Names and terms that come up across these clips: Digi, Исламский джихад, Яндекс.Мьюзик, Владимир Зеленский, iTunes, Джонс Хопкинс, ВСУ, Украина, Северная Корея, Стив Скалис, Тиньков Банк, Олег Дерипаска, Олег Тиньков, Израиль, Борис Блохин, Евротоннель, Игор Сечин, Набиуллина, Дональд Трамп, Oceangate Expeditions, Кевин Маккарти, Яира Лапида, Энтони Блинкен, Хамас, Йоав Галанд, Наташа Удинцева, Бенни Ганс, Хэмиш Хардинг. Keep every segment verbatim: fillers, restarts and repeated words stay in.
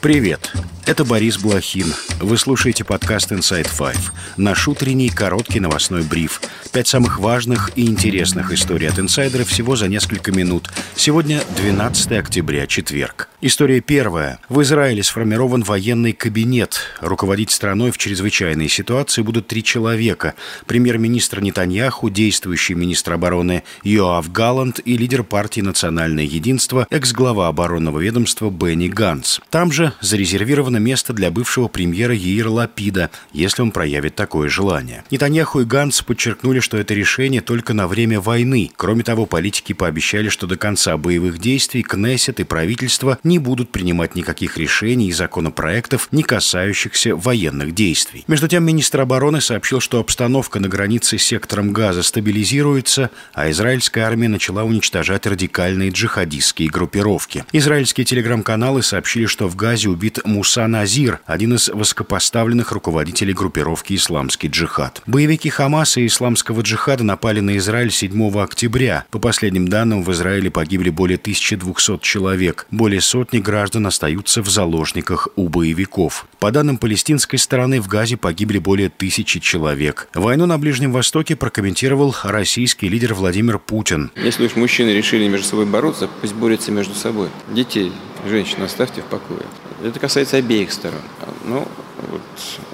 Привет, это Борис Блохин. Вы слушаете подкаст Inside Five, наш утренний короткий новостной бриф. Пять самых важных и интересных историй от инсайдера всего за несколько минут. Сегодня двенадцатое октября, четверг. История первая. В Израиле сформирован военный кабинет. Руководить страной в чрезвычайной ситуации будут три человека. Премьер-министр Нетаньяху, действующий министр обороны Йоав Галанд и лидер партии «Национальное единство», экс-глава оборонного ведомства Бенни Ганс. Там же зарезервировано место для бывшего премьера Яира Лапида, если он проявит такое желание. Нетаньяху и Ганс подчеркнули, что это решение только на время войны. Кроме того, политики пообещали, что до конца боевых действий Кнессет и правительство не будут принимать никаких решений и законопроектов, не касающихся военных действий. Между тем, министр обороны сообщил, что обстановка на границе с сектором Газа стабилизируется, а израильская армия начала уничтожать радикальные джихадистские группировки. Израильские телеграм-каналы сообщили, что в Газе убит Муса Назир, один из высокопоставленных руководителей группировки «Исламский джихад». Боевики Хамаса и Исламского джихада напали на Израиль седьмого октября. По последним данным, в Израиле погибли более тысячи двухсот человек. Более сотни граждан остаются в заложниках у боевиков. По данным палестинской стороны, в Газе погибли более тысячи человек. Войну на Ближнем Востоке прокомментировал российский лидер Владимир Путин. Если уж мужчины решили между собой бороться, пусть борются между собой. Детей, женщин оставьте в покое. Это касается обеих сторон. Но вот,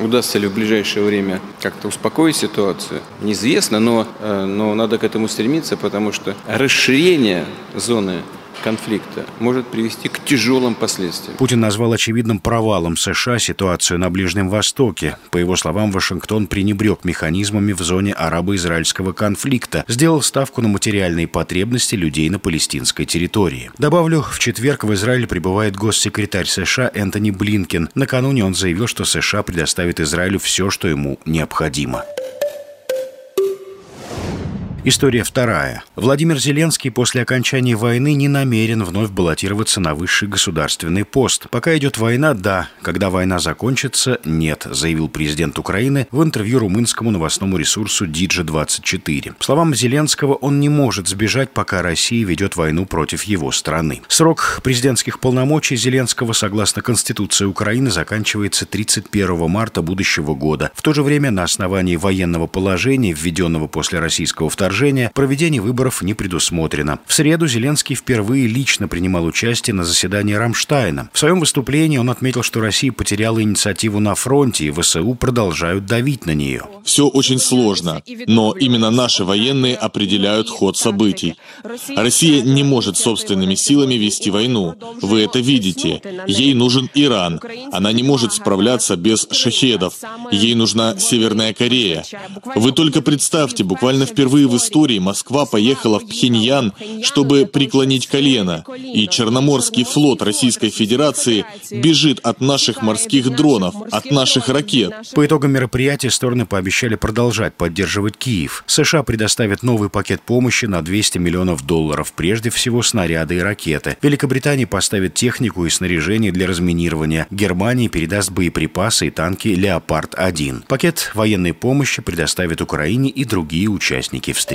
удастся ли в ближайшее время как-то успокоить ситуацию, неизвестно, но, но надо к этому стремиться, потому что расширение зоны конфликта может привести к тяжелым последствиям. Путин назвал очевидным провалом США ситуацию на Ближнем Востоке. По его словам, Вашингтон пренебрег механизмами в зоне арабо-израильского конфликта, сделал ставку на материальные потребности людей на палестинской территории. Добавлю, в четверг в Израиле прибывает госсекретарь США Энтони Блинкен. Накануне он заявил, что США предоставит Израилю все, что ему необходимо. История вторая. Владимир Зеленский после окончания войны не намерен вновь баллотироваться на высший государственный пост. «Пока идет война, да. Когда война закончится, нет», заявил президент Украины в интервью румынскому новостному ресурсу Digi двадцать четыре. По словам Зеленского, он не может сбежать, пока Россия ведет войну против его страны. Срок президентских полномочий Зеленского, согласно Конституции Украины, заканчивается тридцать первого марта будущего года. В то же время на основании военного положения, введенного после российского вторжения, проведение выборов не предусмотрено. В среду Зеленский впервые лично принимал участие на заседании Рамштайна. В своем выступлении он отметил, что Россия потеряла инициативу на фронте, и ВСУ продолжают давить на нее. «Все очень сложно, но именно наши военные определяют ход событий. Россия не может собственными силами вести войну. Вы это видите. Ей нужен Иран. Она не может справляться без шахедов. Ей нужна Северная Корея. Вы только представьте, буквально впервые в истории Москва поехала в Пхеньян, чтобы преклонить колено, и Черноморский флот Российской Федерации бежит от наших морских дронов, от наших ракет». По итогам мероприятия стороны пообещали продолжать поддерживать Киев. США предоставят новый пакет помощи на двести миллионов долларов, прежде всего снаряды и ракеты. Великобритания поставит технику и снаряжение для разминирования. Германия передаст боеприпасы и танки «Леопард один». Пакет военной помощи предоставят Украине и другие участники встречи.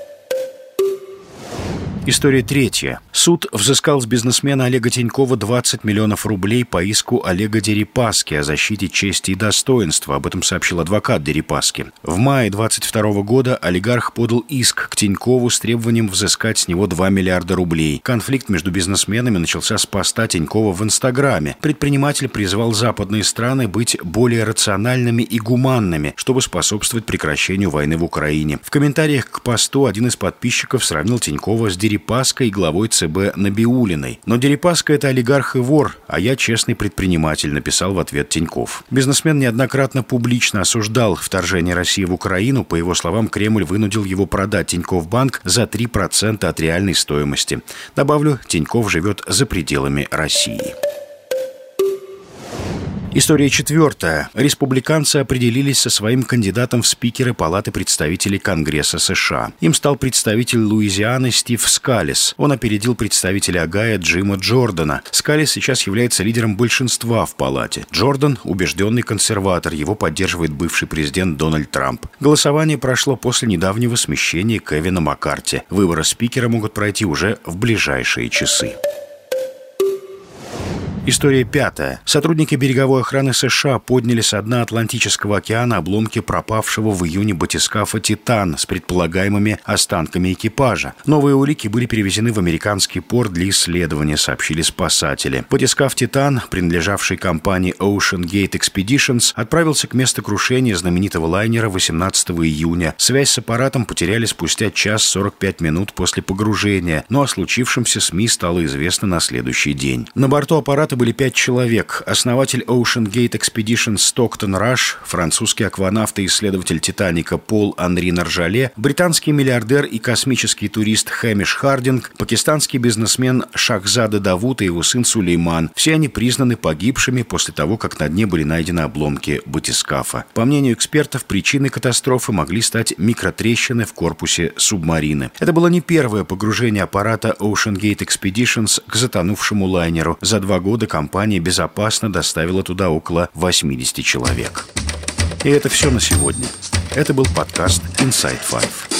История третья. Суд взыскал с бизнесмена Олега Тинькова двадцать миллионов рублей по иску Олега Дерипаски о защите чести и достоинства. Об этом сообщил адвокат Дерипаски. В мае двадцать второго года олигарх подал иск к Тинькову с требованием взыскать с него два миллиарда рублей. Конфликт между бизнесменами начался с поста Тинькова в Инстаграме. Предприниматель призвал западные страны быть более рациональными и гуманными, чтобы способствовать прекращению войны в Украине. В комментариях к посту один из подписчиков сравнил Тинькова с Дерипаской. Дерипаска и главой ЦБ Набиуллиной. «Но Дерипаска – это олигарх и вор, а я честный предприниматель», – написал в ответ Тиньков. Бизнесмен неоднократно публично осуждал вторжение России в Украину. По его словам, Кремль вынудил его продать Тиньков Банк за три процента от реальной стоимости. Добавлю, Тиньков живет за пределами России. История четвертая. Республиканцы определились со своим кандидатом в спикеры Палаты представителей Конгресса США. Им стал представитель Луизианы Стив Скалис. Он опередил представителя Огайо Джима Джордана. Скалис сейчас является лидером большинства в Палате. Джордан – убежденный консерватор. Его поддерживает бывший президент Дональд Трамп. Голосование прошло после недавнего смещения Кевина Маккарти. Выборы спикера могут пройти уже в ближайшие часы. История пятая. Сотрудники береговой охраны США подняли со дна Атлантического океана обломки пропавшего в июне батискафа «Титан» с предполагаемыми останками экипажа. Новые улики были перевезены в американский порт для исследования, сообщили спасатели. Батискаф «Титан», принадлежавший компании Oceangate Expeditions, отправился к месту крушения знаменитого лайнера восемнадцатого июня. Связь с аппаратом потеряли спустя час сорок пять минут после погружения, но о случившемся СМИ стало известно на следующий день. На борту аппарата были пять человек. Основатель Oceangate Expeditions Стоктон Раш, французский акванавт и исследователь «Титаника» Пол Анри Наржале, британский миллиардер и космический турист Хэмиш Хардинг, пакистанский бизнесмен Шахзада Давуд и его сын Сулейман. Все они признаны погибшими после того, как на дне были найдены обломки батискафа. По мнению экспертов, причиной катастрофы могли стать микротрещины в корпусе субмарины. Это было не первое погружение аппарата Oceangate Expeditions к затонувшему лайнеру. За два года компания безопасно доставила туда около восемьдесят человек. И это все на сегодня. Это был подкаст Inside Five.